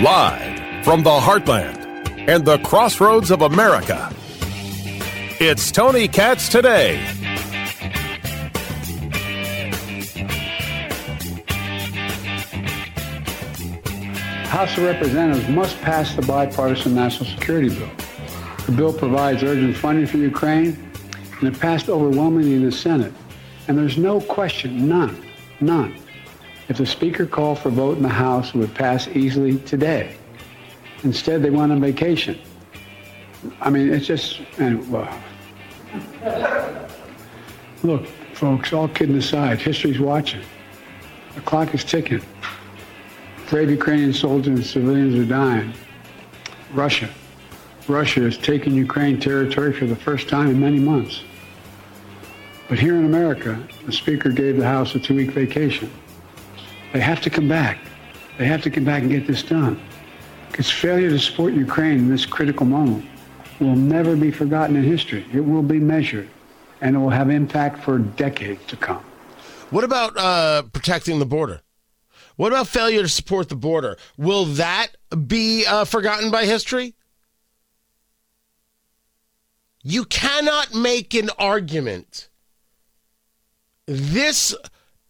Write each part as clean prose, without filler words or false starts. Live from the heartland and the crossroads of America, it's Tony Katz Today. House of Representatives must pass the bipartisan national security bill. The bill provides urgent funding for Ukraine, and it passed overwhelmingly in the Senate. And there's no question, none. If the Speaker called for a vote in the House, it would pass easily today. Instead, they went on vacation. I mean, it's just... Look, folks, all kidding aside, history's watching. The clock is ticking. Brave Ukrainian soldiers and civilians are dying. Russia has taken Ukraine territory for the first time in many months. But here in America, the Speaker gave the House a 2-week vacation. They have to come back. They have to come back and get this done. Because failure to support Ukraine in this critical moment will never be forgotten in history. It will be measured, and it will have impact for decades to come. What about protecting the border? What about failure to support the border? Will that be forgotten by history? You cannot make an argument this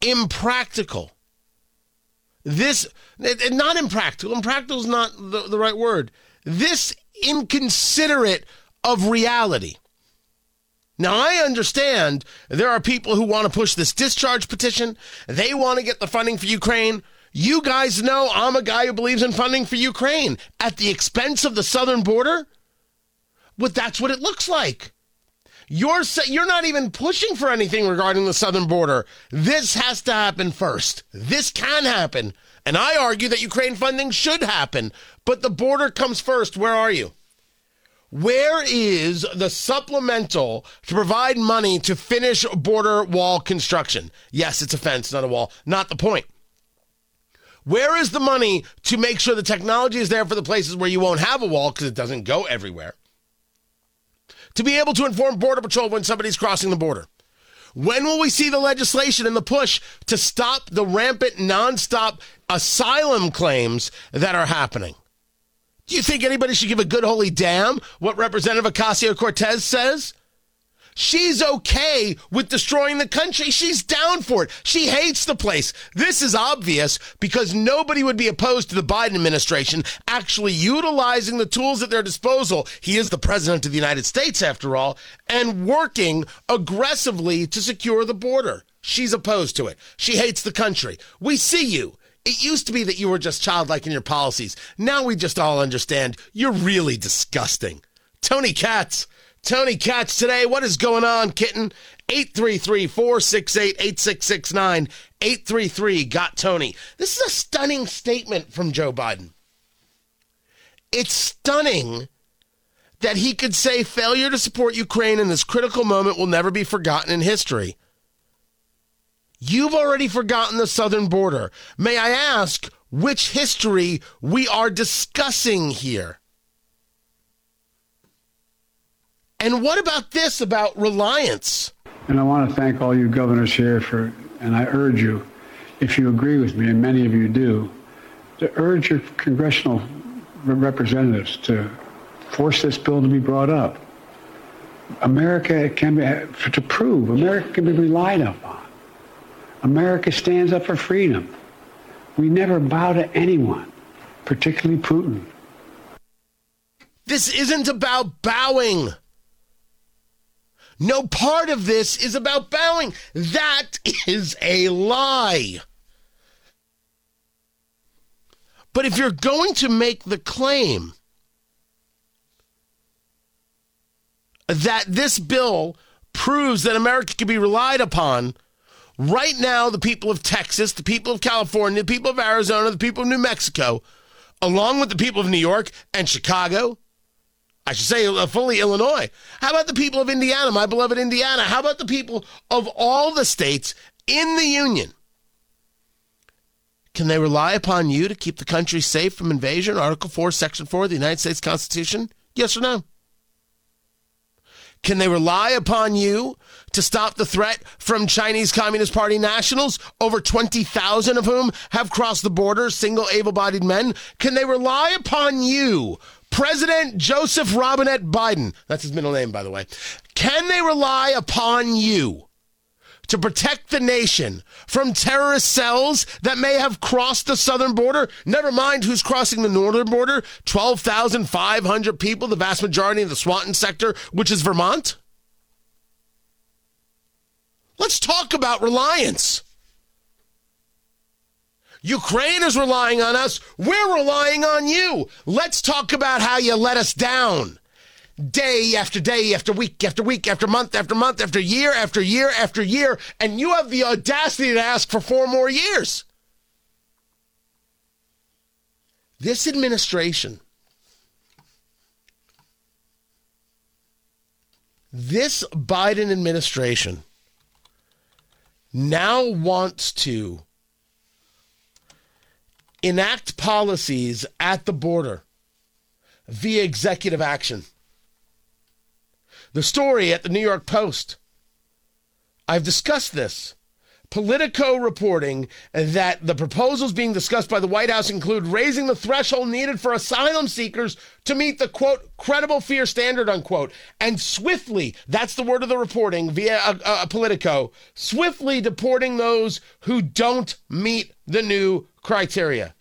impractical. Impractical is not the right word. This inconsiderate of reality. Now, I understand there are people who want to push this discharge petition. They want to get the funding for Ukraine. You guys know I'm a guy who believes in funding for Ukraine at the expense of the southern border. But that's what it looks like. You're not even pushing for anything regarding the southern border. This has to happen first. This can happen. And I argue that Ukraine funding should happen. But the border comes first. Where are you? Where is the supplemental to provide money to finish border wall construction? Yes, it's a fence, not a wall. Not the point. Where is the money to make sure the technology is there for the places where you won't have a wall because it doesn't go everywhere? To be able to inform Border Patrol when somebody's crossing the border. When will we see the legislation and the push to stop the rampant, nonstop asylum claims that are happening? Do you think anybody should give a good holy damn what Representative Ocasio-Cortez says? She's okay with destroying the country. She's down for it. She hates the place. This is obvious because nobody would be opposed to the Biden administration actually utilizing the tools at their disposal. He is the president of the United States, after all, and working aggressively to secure the border. She's opposed to it. She hates the country. We see you. It used to be that you were just childlike in your policies. Now we just all understand you're really disgusting. Tony Katz Today. What is going on, kitten? 833-468-8669. 833-GOT-TONY. This is a stunning statement from Joe Biden. It's stunning that he could say failure to support Ukraine in this critical moment will never be forgotten in history. You've already forgotten the southern border. May I ask which history we are discussing here? And what about this about reliance? And I want to thank all you governors here for, and I urge you, if you agree with me, and many of you do, to urge your congressional representatives to force this bill to be brought up. America can be, to prove, America can be relied upon. America stands up for freedom. We never bow to anyone, particularly Putin. This isn't about bowing. No part of this is about bowing. That is a lie. But if you're going to make the claim that this bill proves that America can be relied upon, right now the people of Texas, the people of California, the people of Arizona, the people of New Mexico, along with the people of New York and Chicago, I should say fully Illinois. How about the people of Indiana, my beloved Indiana? How about the people of all the states in the Union? Can they rely upon you to keep the country safe from invasion? Article 4, Section 4 of the United States Constitution? Yes or no? Can they rely upon you to stop the threat from Chinese Communist Party nationals, over 20,000 of whom have crossed the border, single able-bodied men? Can they rely upon you, President Joseph Robinette Biden, that's his middle name, by the way, can they rely upon you to protect the nation from terrorist cells that may have crossed the southern border? Never mind who's crossing the northern border, 12,500 people, the vast majority in the Swanton sector, which is Vermont. Let's talk about reliance. Ukraine is relying on us. We're relying on you. Let's talk about how you let us down. Day after day, after week, after week, after month, after month, after year, after year, after year, and you have the audacity to ask for 4 more years. This administration, this Biden administration now wants to enact policies at the border via executive action. The story at the New York Post, I've discussed this. Politico reporting that the proposals being discussed by the White House include raising the threshold needed for asylum seekers to meet the, quote, credible fear standard, unquote, and swiftly, that's the word of the reporting via Politico, swiftly deporting those who don't meet the new criteria.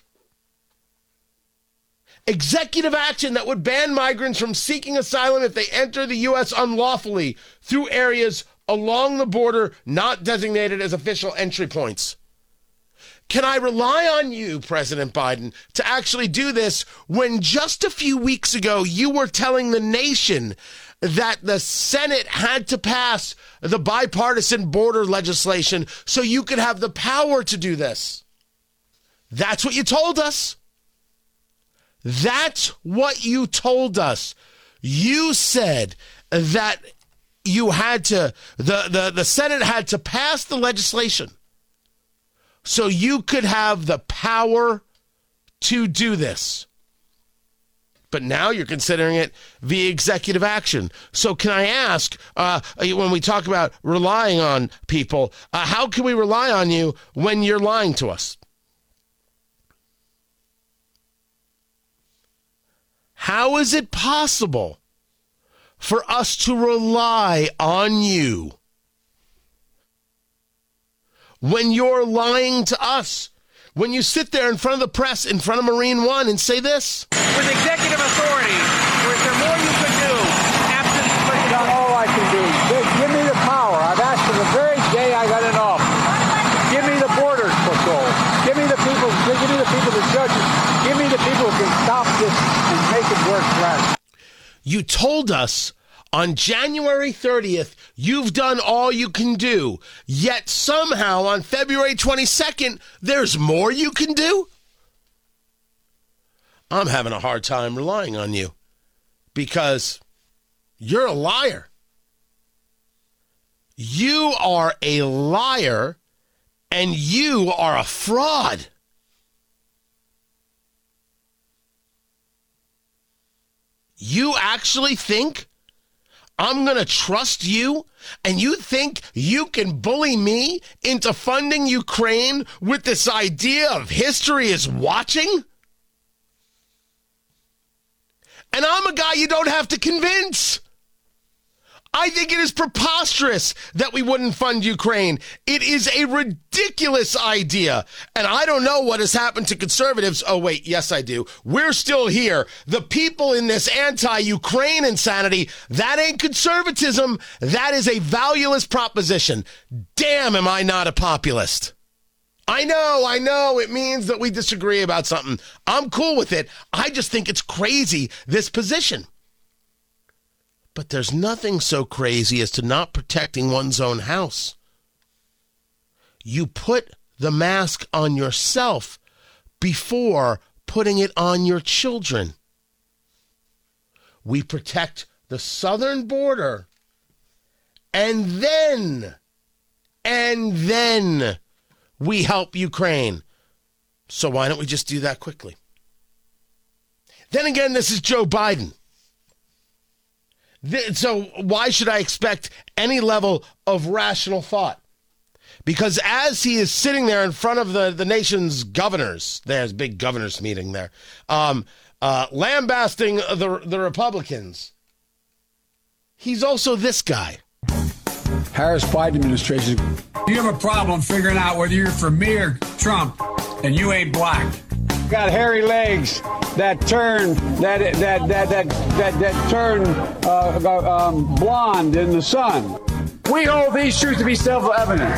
Executive action that would ban migrants from seeking asylum if they enter the U.S. unlawfully through areas along the border not designated as official entry points. Can I rely on you, President Biden, to actually do this when just a few weeks ago you were telling the nation that the Senate had to pass the bipartisan border legislation so you could have the power to do this? That's what you told us. That's what you told us. You said that you had to, the Senate had to pass the legislation so you could have the power to do this. But now you're considering it via executive action. So can I ask, when we talk about relying on people, how can we rely on you when you're lying to us? How is it possible for us to rely on you when you're lying to us? When you sit there in front of the press, in front of Marine One, and say this? With executive authority, was there more you could do? Absolutely. Not all I can do. Give me the power. I've asked for the very day I got in office. Give me the borders patrol. Give me the people, the judges. Give me the people who can stop this and make it work right. You told us on January 30th, you've done all you can do, yet somehow on February 22nd, there's more you can do? I'm having a hard time relying on you because you're a liar. You are a liar and you are a fraud. You actually think I'm going to trust you and you think you can bully me into funding Ukraine with this idea of history is watching? And I'm a guy you don't have to convince. I think it is preposterous that we wouldn't fund Ukraine. It is a ridiculous idea. And I don't know what has happened to conservatives. Oh, wait, yes, I do. We're still here. The people in this anti-Ukraine insanity, that ain't conservatism. That is a valueless proposition. Damn, am I not a populist? I know. It means that we disagree about something. I'm cool with it. I just think it's crazy, this position. But there's nothing so crazy as to not protecting one's own house. You put the mask on yourself before putting it on your children. We protect the southern border and then we help Ukraine. So why don't we just do that quickly? Then again, this is Joe Biden. So why should I expect any level of rational thought? Because as he is sitting there in front of the nation's governors, there's a big governors meeting there, lambasting the Republicans, he's also this guy. Harris Biden administration. You have a problem figuring out whether you're for me or Trump, and you ain't black. Got hairy legs that turn blonde in the sun. We hold these truths to be self-evident.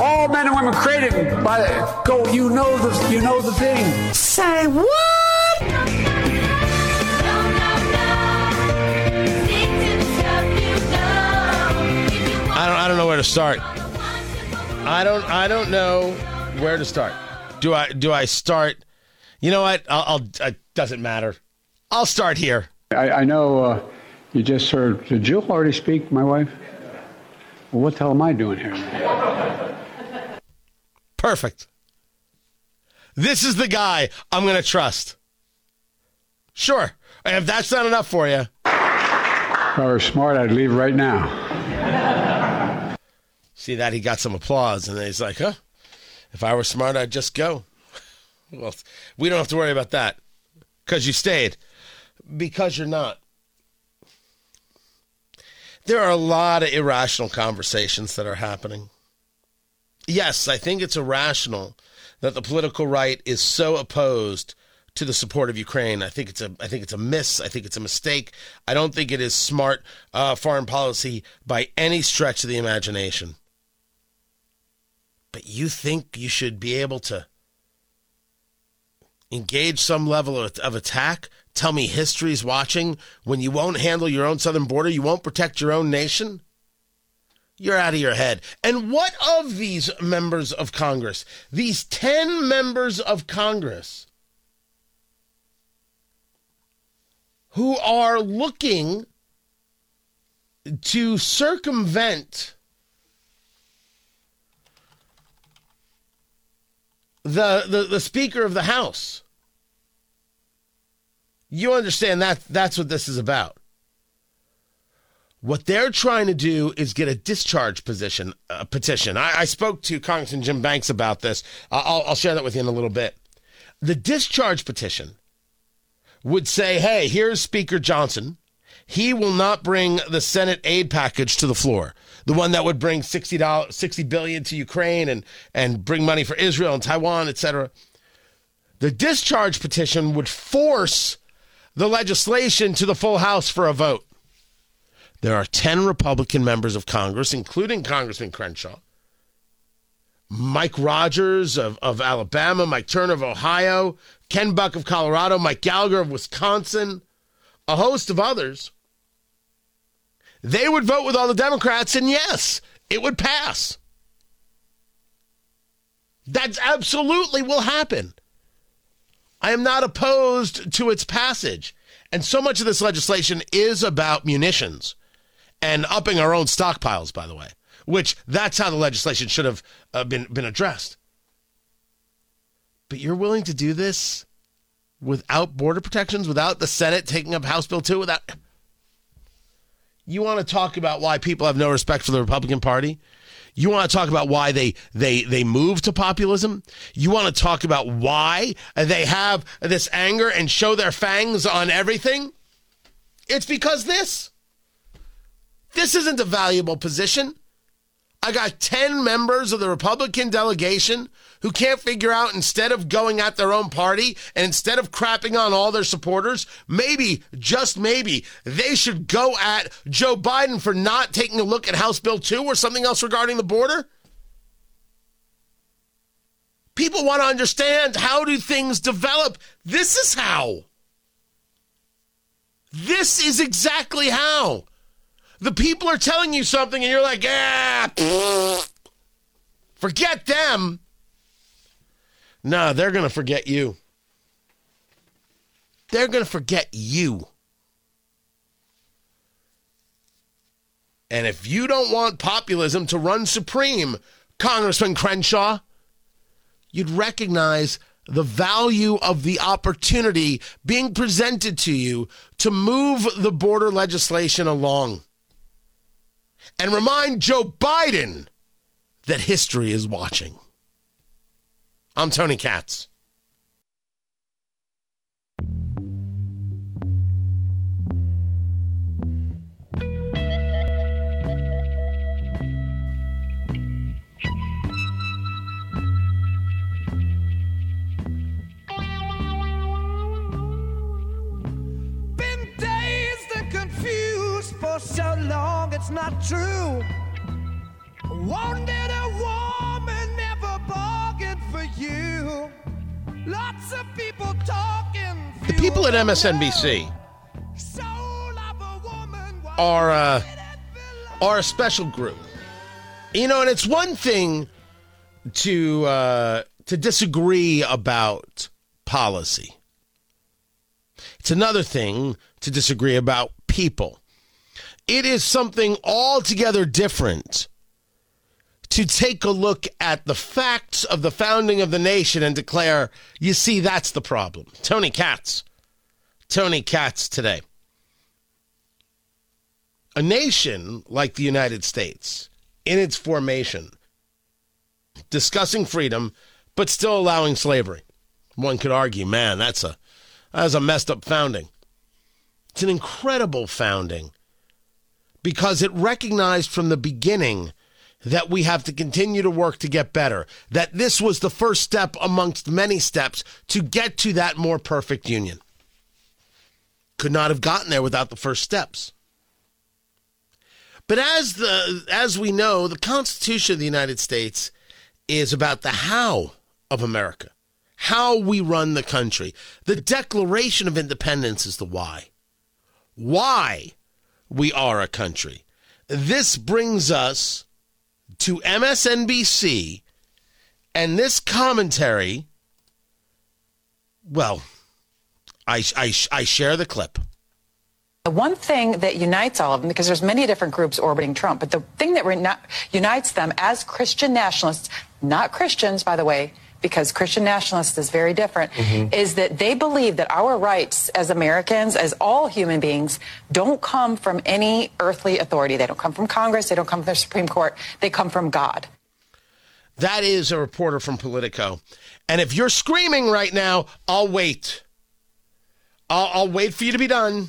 All men and women created by the go. You know the thing. Say what? I don't know where to start. I don't know where to start. Do I start? You know what? It doesn't matter. I'll start here. I know you just heard. Did Jill already speak, my wife? Well, what the hell am I doing here? Perfect. This is the guy I'm going to trust. Sure. And if that's not enough for you. If I were smart, I'd leave right now. See that? He got some applause. And then he's like, huh? If I were smart, I'd just go. Well, we don't have to worry about that because you stayed, because you're not. There are a lot of irrational conversations that are happening. Yes, I think it's irrational that the political right is so opposed to the support of Ukraine. I think it's a miss. I think it's a mistake. I don't think it is smart foreign policy by any stretch of the imagination. But you think you should be able to engage some level of attack? Tell me history's watching when you won't handle your own southern border? You won't protect your own nation? You're out of your head. And what of these members of Congress? These 10 members of Congress who are looking to circumvent the Speaker of the House. You understand that's what this is about. What they're trying to do is get a discharge petition. I spoke to Congressman Jim Banks about this. I'll share that with you in a little bit. The discharge petition would say, hey, here's Speaker Johnson. He will not bring the Senate aid package to the floor. The one that would bring $60 billion to Ukraine and bring money for Israel and Taiwan, etc. The discharge petition would force the legislation to the full House for a vote. There are 10 Republican members of Congress, including Congressman Crenshaw, Mike Rogers of Alabama, Mike Turner of Ohio, Ken Buck of Colorado, Mike Gallagher of Wisconsin, a host of others. They would vote with all the Democrats, and yes, it would pass. That absolutely will happen. I am not opposed to its passage. And so much of this legislation is about munitions and upping our own stockpiles, by the way, which that's how the legislation should have been addressed. But you're willing to do this without border protections, without the Senate taking up House Bill 2, without... You want to talk about why people have no respect for the Republican Party? You want to talk about why they move to populism? You want to talk about why they have this anger and show their fangs on everything? It's because this isn't a valuable position. I got 10 members of the Republican delegation who can't figure out, instead of going at their own party and instead of crapping on all their supporters, maybe, just maybe, they should go at Joe Biden for not taking a look at House Bill 2 or something else regarding the border. People want to understand, how do things develop? This is how. This is exactly how. The people are telling you something and you're like, forget them. No, they're going to forget you. They're going to forget you. And if you don't want populism to run supreme, Congressman Crenshaw, you'd recognize the value of the opportunity being presented to you to move the border legislation along and remind Joe Biden that history is watching. I'm Tony Katz. So long, it's not true. Wanted a woman, never bargained for you. Lots of people talking. The people at MSNBC are a special group. You know, and it's one thing to disagree about policy. It's another thing to disagree about people. It is something altogether different to take a look at the facts of the founding of the nation and declare, you see, that's the problem. Tony Katz. Tony Katz Today. A nation like the United States, in its formation, discussing freedom, but still allowing slavery. One could argue, man, that's a messed up founding. It's an incredible founding, because it recognized from the beginning that we have to continue to work to get better, that this was the first step amongst many steps to get to that more perfect union. Could not have gotten there without the first steps. But as we know, the Constitution of the United States is about the how of America, how we run the country. The Declaration of Independence is the why. Why? We are a country. This brings us to MSNBC and this commentary. Well, I share the clip. The one thing that unites all of them, because there's many different groups orbiting Trump, but the thing that unites them as Christian nationalists, not Christians, by the way, because Christian nationalists is very different, is that they believe that our rights as Americans, as all human beings, don't come from any earthly authority. They don't come from Congress. They don't come from the Supreme Court. They come from God. That is a reporter from Politico. And if you're screaming right now, I'll wait. I'll wait for you to be done.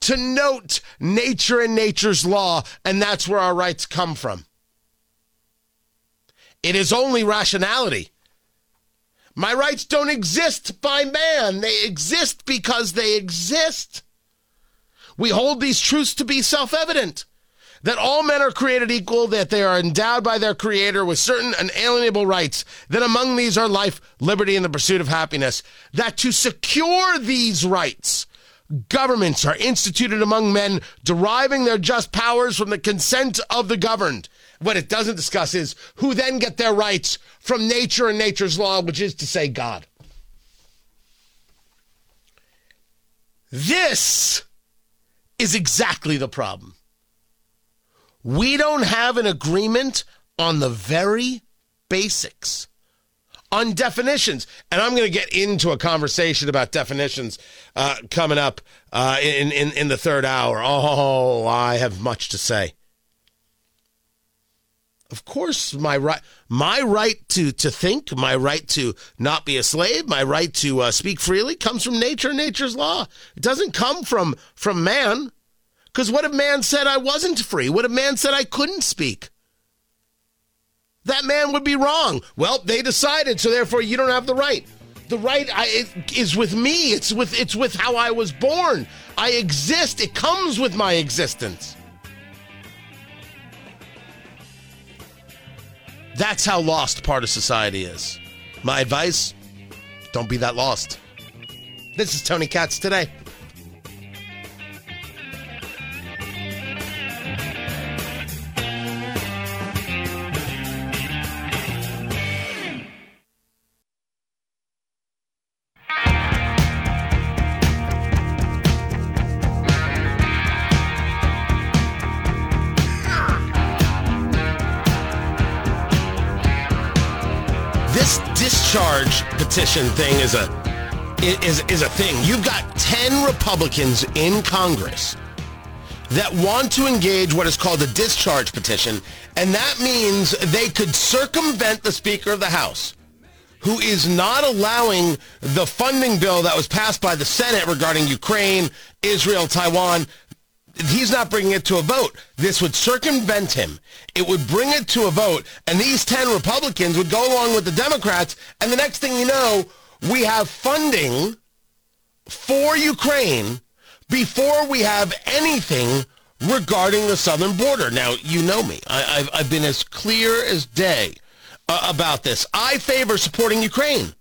to note nature and nature's law, and that's where our rights come from. It is only rationality. My rights don't exist by man. They exist because they exist. We hold these truths to be self-evident, that all men are created equal, that they are endowed by their creator with certain unalienable rights, that among these are life, liberty, and the pursuit of happiness, that to secure these rights, governments are instituted among men, deriving their just powers from the consent of the governed. What it doesn't discuss is who then get their rights from nature and nature's law, which is to say God. This is exactly the problem. We don't have an agreement on the very basics, on definitions. And I'm going to get into a conversation about definitions coming up in the third hour. Oh, I have much to say. Of course, my right to think, my right to not be a slave, my right to speak freely comes from nature and nature's law. It doesn't come from man, because what if man said I wasn't free? What if man said I couldn't speak? That man would be wrong. Well, they decided, so therefore you don't have the right. The right is with me. It's with how I was born. I exist. It comes with my existence. That's how lost part of society is. My advice, Don't be that lost. This is Tony Katz Today. Discharge petition thing is a thing. You've got 10 Republicans in Congress that want to engage what is called a discharge petition, and that means they could circumvent the Speaker of the House, who is not allowing the funding bill that was passed by the Senate regarding Ukraine, Israel, Taiwan. He's not bringing it to a vote. This would circumvent him. It would bring it to a vote, and these 10 Republicans would go along with the Democrats, and the next thing you know, we have funding for Ukraine before we have anything regarding the southern border. Now, you know me. I've been as clear as day about this. I favor supporting Ukraine,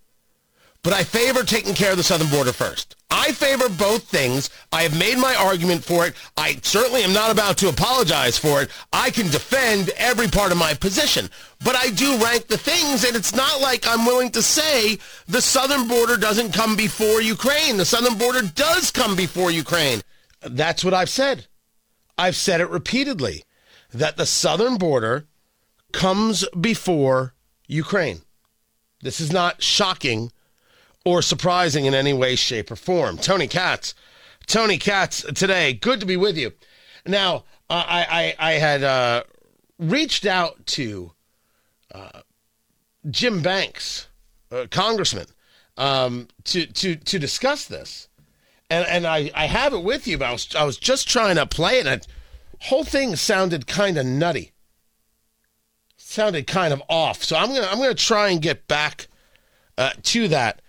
but I favor taking care of the southern border first. I favor both things. I have made my argument for it. I certainly am not about to apologize for it. I can defend every part of my position. But I do rank the things, and it's not like I'm willing to say the southern border doesn't come before Ukraine. The southern border does come before Ukraine. That's what I've said. I've said it repeatedly, that the southern border comes before Ukraine. This is not shocking or surprising in any way, shape, or form. Tony Katz Today. Good to be with you. Now, I had reached out to Jim Banks, Congressman, to discuss this, and I have it with you. But I was just trying to play it, and the whole thing sounded kind of nutty. Sounded kind of off. So I'm gonna try and get back to that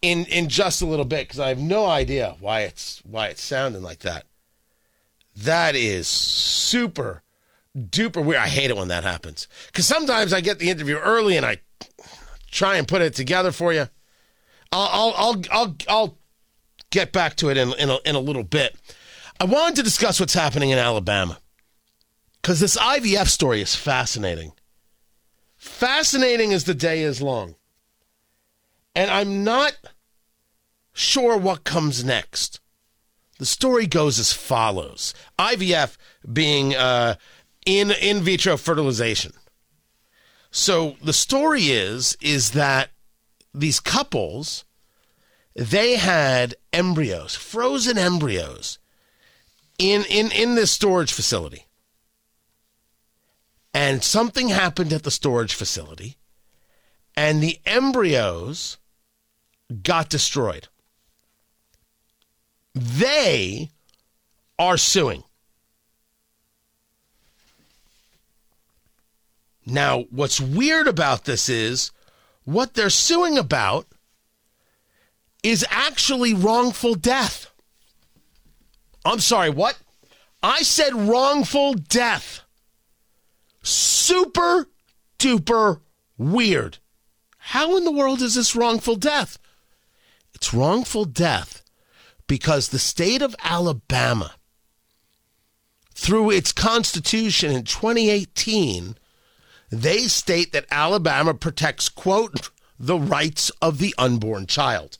in just a little bit, because I have no idea why it's sounding like that. That is super duper weird. I hate it when that happens, because sometimes I get the interview early and I try and put it together for you. I'll get back to it in a little bit. I wanted to discuss what's happening in Alabama, because this IVF story is fascinating. Fascinating as the day is long. And I'm not sure what comes next. The story goes as follows. IVF being in vitro fertilization. So the story is that these couples, they had embryos, frozen embryos, in this storage facility. And something happened at the storage facility, and the embryos got destroyed. They are suing. Now, what's weird about this is what they're suing about is actually wrongful death. I'm sorry, what? I said wrongful death. Super duper weird. How in the world is this wrongful death? It's wrongful death because the state of Alabama, through its constitution in 2018, they state that Alabama protects, quote, the rights of the unborn child.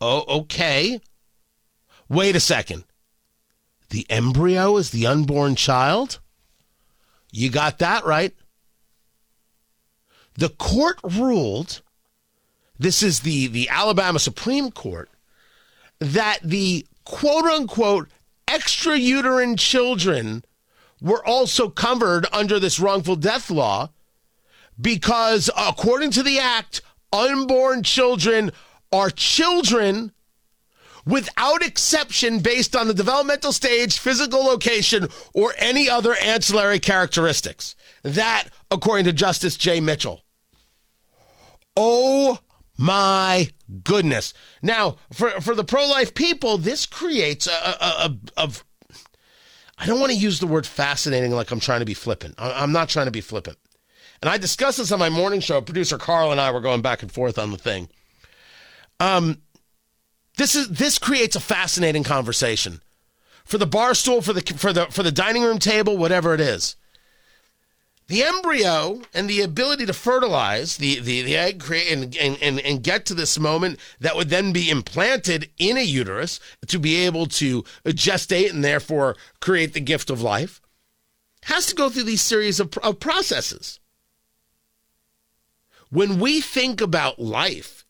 Oh, okay. Wait a second. The embryo is the unborn child? You got that right. The court ruled, this is the Alabama Supreme Court, that the quote-unquote extrauterine children were also covered under this wrongful death law because, according to the act, unborn children are children without exception based on the developmental stage, physical location, or any other ancillary characteristics. That, according to Justice Jay Mitchell. Oh, my goodness. Now, for the pro-life people, this creates a I don't want to use the word fascinating like I'm trying to be flippant. I'm not trying to be flippant. And I discussed this on my morning show. Producer Carl and I were going back and forth on the thing. This creates a fascinating conversation for the bar stool, for the dining room table, whatever it is. The embryo and the ability to fertilize the egg and get to this moment that would then be implanted in a uterus to be able to gestate and therefore create the gift of life has to go through these series of processes. When we think about life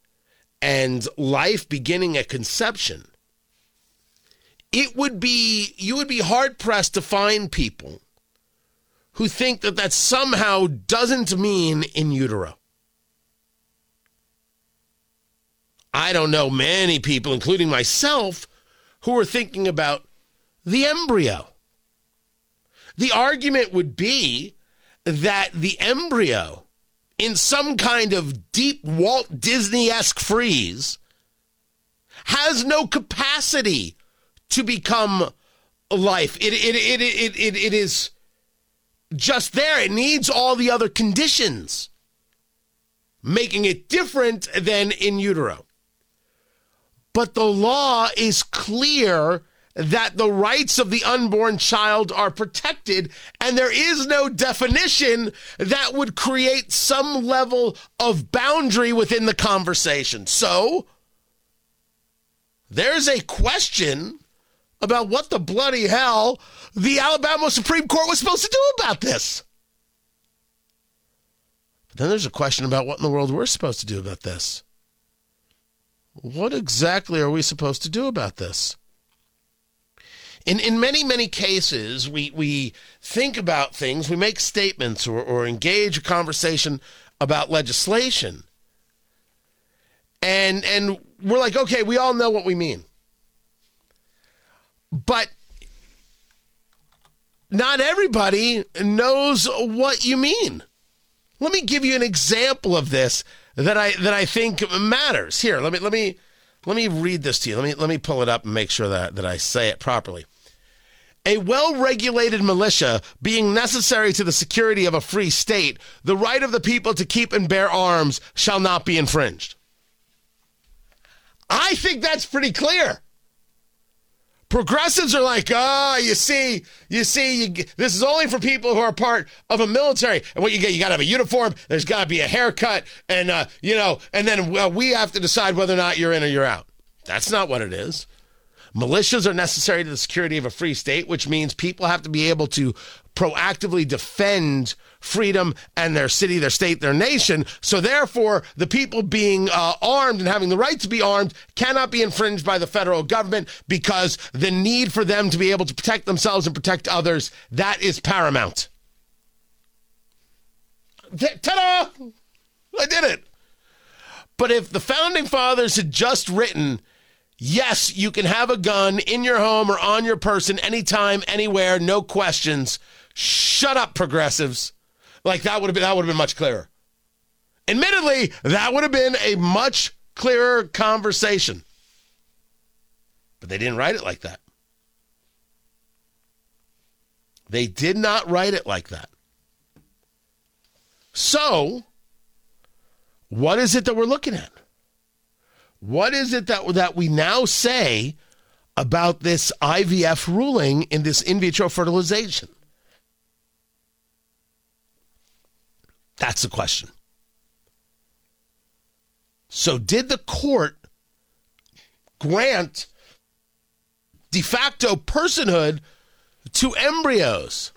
and life beginning at conception, you would be hard-pressed to find people who think that somehow doesn't mean in utero. I don't know many people, including myself, who are thinking about the embryo. The argument would be that the embryo, in some kind of deep Walt Disney-esque freeze, has no capacity to become life. It is just there. It needs all the other conditions, making it different than in utero. But the law is clear that the rights of the unborn child are protected, and there is no definition that would create some level of boundary within the conversation. So there's a question about what the bloody hell the Alabama Supreme Court was supposed to do about this. But then there's a question about what in the world we're supposed to do about this. What exactly are we supposed to do about this? In many, many cases, we think about things, we make statements or engage a conversation about legislation. And we're like, okay, we all know what we mean. But not everybody knows what you mean. Let me give you an example of this that I think matters. Here, let me read this to you. Let me pull it up and make sure that I say it properly. A well-regulated militia being necessary to the security of a free state, the right of the people to keep and bear arms shall not be infringed. I think that's pretty clear. Progressives are like, this is only for people who are part of a military. And what you get, you got to have a uniform. There's got to be a haircut. And, and then we have to decide whether or not you're in or you're out. That's not what it is. Militias are necessary to the security of a free state, which means people have to be able to proactively defend freedom and their city, their state, their nation. So therefore, the people being armed and having the right to be armed cannot be infringed by the federal government, because the need for them to be able to protect themselves and protect others, that is paramount. Ta-da! I did it. But if the founding fathers had just written, yes, you can have a gun in your home or on your person anytime, anywhere, no questions, shut up, progressives. Like, that would have been much clearer. Admittedly, that would have been a much clearer conversation. But they didn't write it like that. They did not write it like that. So, what is it that we're looking at? What is it that we now say about this IVF ruling in this in vitro fertilization? That's the question. So did the court grant de facto personhood to embryos?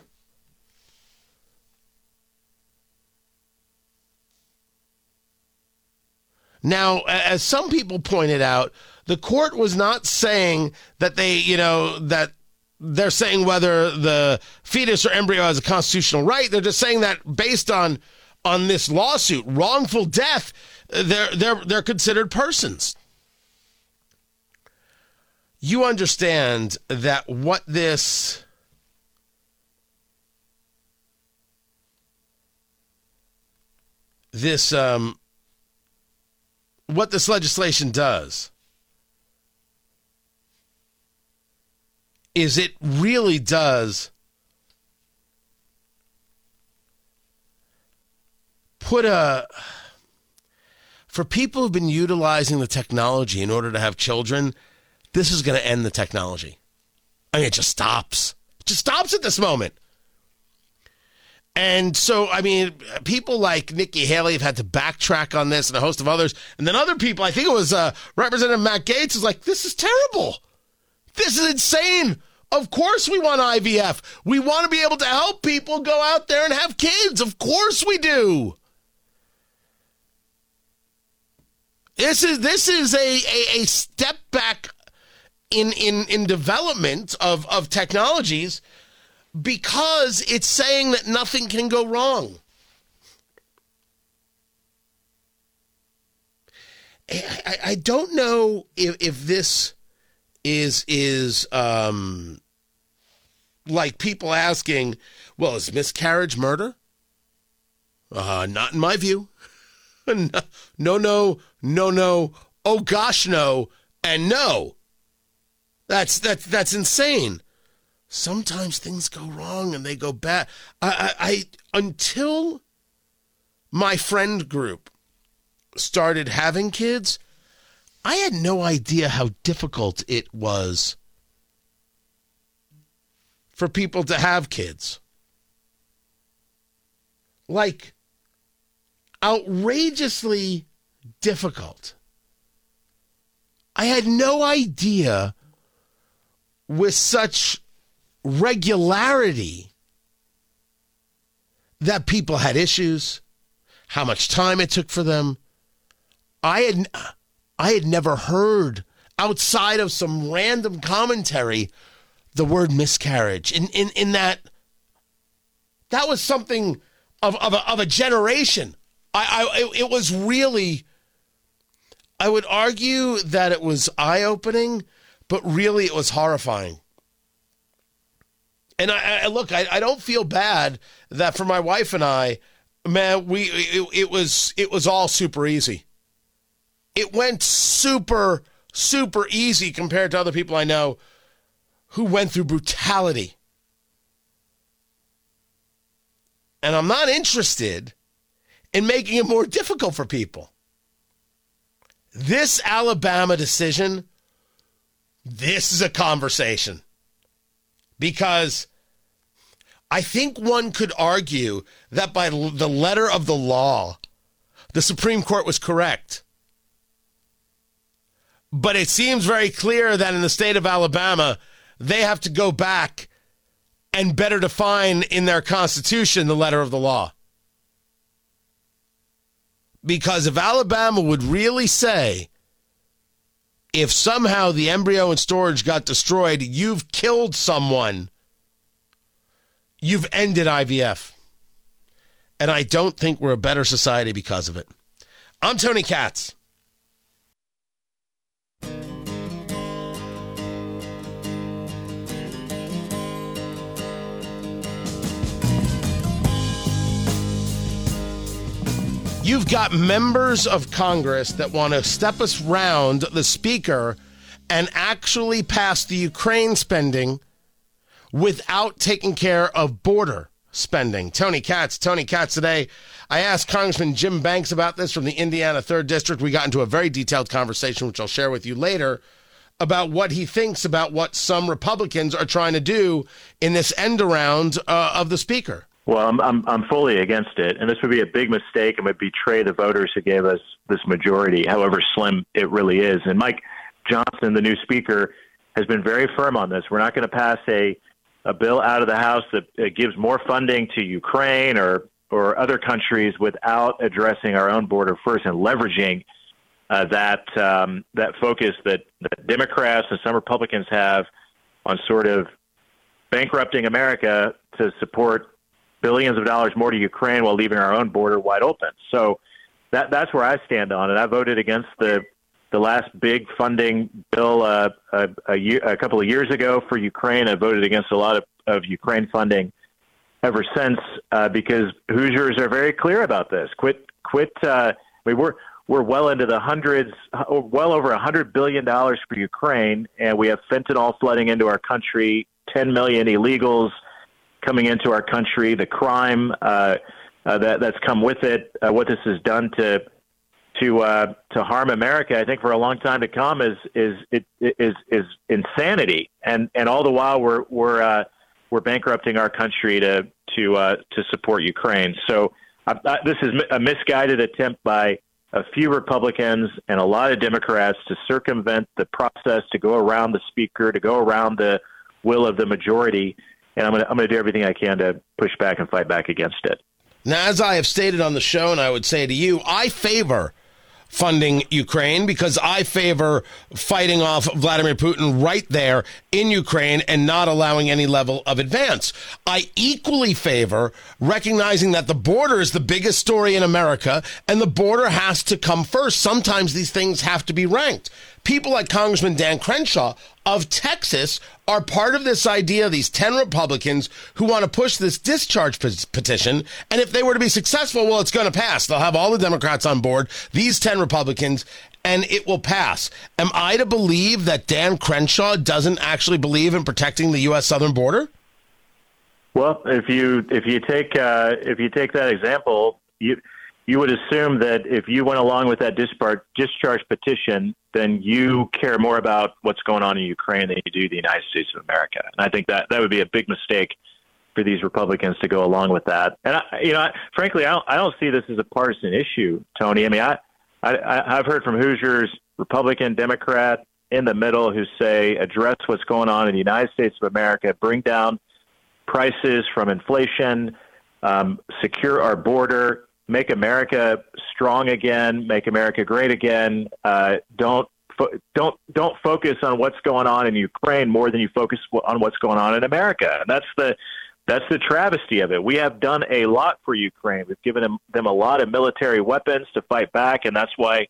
Now, as some people pointed out, the court was not saying that they're saying whether the fetus or embryo has a constitutional right. They're just saying that based on this lawsuit, wrongful death, they're considered persons. You understand that what this what this legislation does is it really does put a... For people who've been utilizing the technology in order to have children, this is going to end the technology. I mean, it just stops. It just stops at this moment. And so, I mean, people like Nikki Haley have had to backtrack on this and a host of others. And then other people, I think it was Representative Matt Gaetz, is like, this is terrible. This is insane. Of course we want IVF. We want to be able to help people go out there and have kids. Of course we do. This is a step back in development of technologies because it's saying that nothing can go wrong. I don't know if this is like people asking, well, is miscarriage murder? Not in my view. No, oh gosh, no, and no. That's insane. Sometimes things go wrong and they go bad. I until my friend group started having kids, I had no idea how difficult it was for people to have kids. Like, outrageously difficult. I had no idea with such regularity that people had issues, how much time it took for them. I had never heard, outside of some random commentary, the word miscarriage. In that was something of a generation. It was really, I would argue that it was eye-opening, but really it was horrifying. And I don't feel bad that for my wife and I, man, it was all super easy. It went super, super easy compared to other people I know who went through brutality. And I'm not interested in making it more difficult for people. This Alabama decision, this is a conversation. Because I think one could argue that by the letter of the law, the Supreme Court was correct. But it seems very clear that in the state of Alabama, they have to go back and better define in their constitution the letter of the law. Because if Alabama would really say, if somehow the embryo and storage got destroyed, you've killed someone, you've ended IVF. And I don't think we're a better society because of it. I'm Tony Katz. You've got members of Congress that want to step us round the speaker and actually pass the Ukraine spending without taking care of border spending. Tony Katz Today. I asked Congressman Jim Banks about this from the Indiana 3rd District. We got into a very detailed conversation, which I'll share with you later, about what he thinks about what some Republicans are trying to do in this end around of the speaker. Well, I'm fully against it, and this would be a big mistake and would betray the voters who gave us this majority, however slim it really is. And Mike Johnson, the new speaker, has been very firm on this. We're not going to pass a bill out of the House that gives more funding to Ukraine or other countries without addressing our own border first and leveraging that focus that Democrats and some Republicans have on sort of bankrupting America to support billions of dollars more to Ukraine while leaving our own border wide open. So that's where I stand on it. I voted against the last big funding bill a couple of years ago for Ukraine. I voted against a lot of Ukraine funding ever since because Hoosiers are very clear about this. Quit. I mean, we're well into the hundreds, well over $100 billion for Ukraine, and we have fentanyl flooding into our country, 10 million illegals coming into our country, the crime that's come with it, what this has done to harm America, I think for a long time to come, is insanity. And all the while we're bankrupting our country to support Ukraine. So this is a misguided attempt by a few Republicans and a lot of Democrats to circumvent the process, to go around the speaker, to go around the will of the majority. And I'm going to do everything I can to push back and fight back against it. Now, as I have stated on the show, and I would say to you, I favor funding Ukraine because I favor fighting off Vladimir Putin right there in Ukraine and not allowing any level of advance. I equally favor recognizing that the border is the biggest story in America and the border has to come first. Sometimes these things have to be ranked. People like Congressman Dan Crenshaw of Texas are part of this idea, these 10 Republicans who want to push this discharge petition. And if they were to be successful, well, it's going to pass. They'll have all the Democrats on board, these 10 Republicans, and it will pass. Am I to believe that Dan Crenshaw doesn't actually believe in protecting the U.S. southern border? Well, if you take that example, you would assume that if you went along with that discharge petition, then you care more about what's going on in Ukraine than you do the United States of America. And I think that would be a big mistake for these Republicans to go along with that. And, I frankly don't see this as a partisan issue, Tony. I mean, I've heard from Hoosiers, Republican, Democrat, in the middle, who say address what's going on in the United States of America, bring down prices from inflation, secure our border, make America strong again, make America great again. Don't focus on what's going on in Ukraine more than you focus on what's going on in America. And that's the travesty of it. We have done a lot for Ukraine. We've given them a lot of military weapons to fight back, and that's why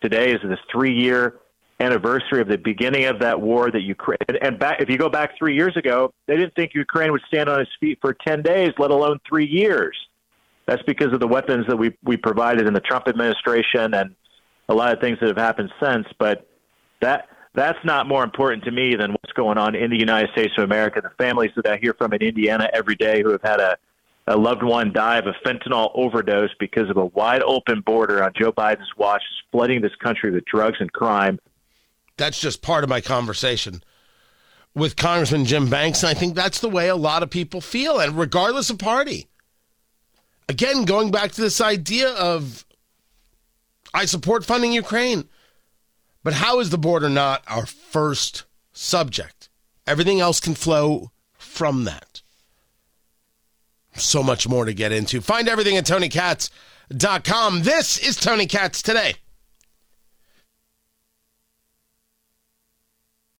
today is the 3-year anniversary of the beginning of that war that Ukraine. And back, if you go back 3 years ago, they didn't think Ukraine would stand on its feet for 10 days, let alone 3 years. That's because of the weapons that we provided in the Trump administration and a lot of things that have happened since. But that's not more important to me than what's going on in the United States of America. The families that I hear from in Indiana every day who have had a loved one die of a fentanyl overdose because of a wide open border on Joe Biden's watch is flooding this country with drugs and crime. That's just part of my conversation with Congressman Jim Banks. And I think that's the way a lot of people feel, and regardless of party. Again, going back to this idea of, I support funding Ukraine, but how is the border not our first subject? Everything else can flow from that. So much more to get into. Find everything at TonyKatz.com. This is Tony Katz Today.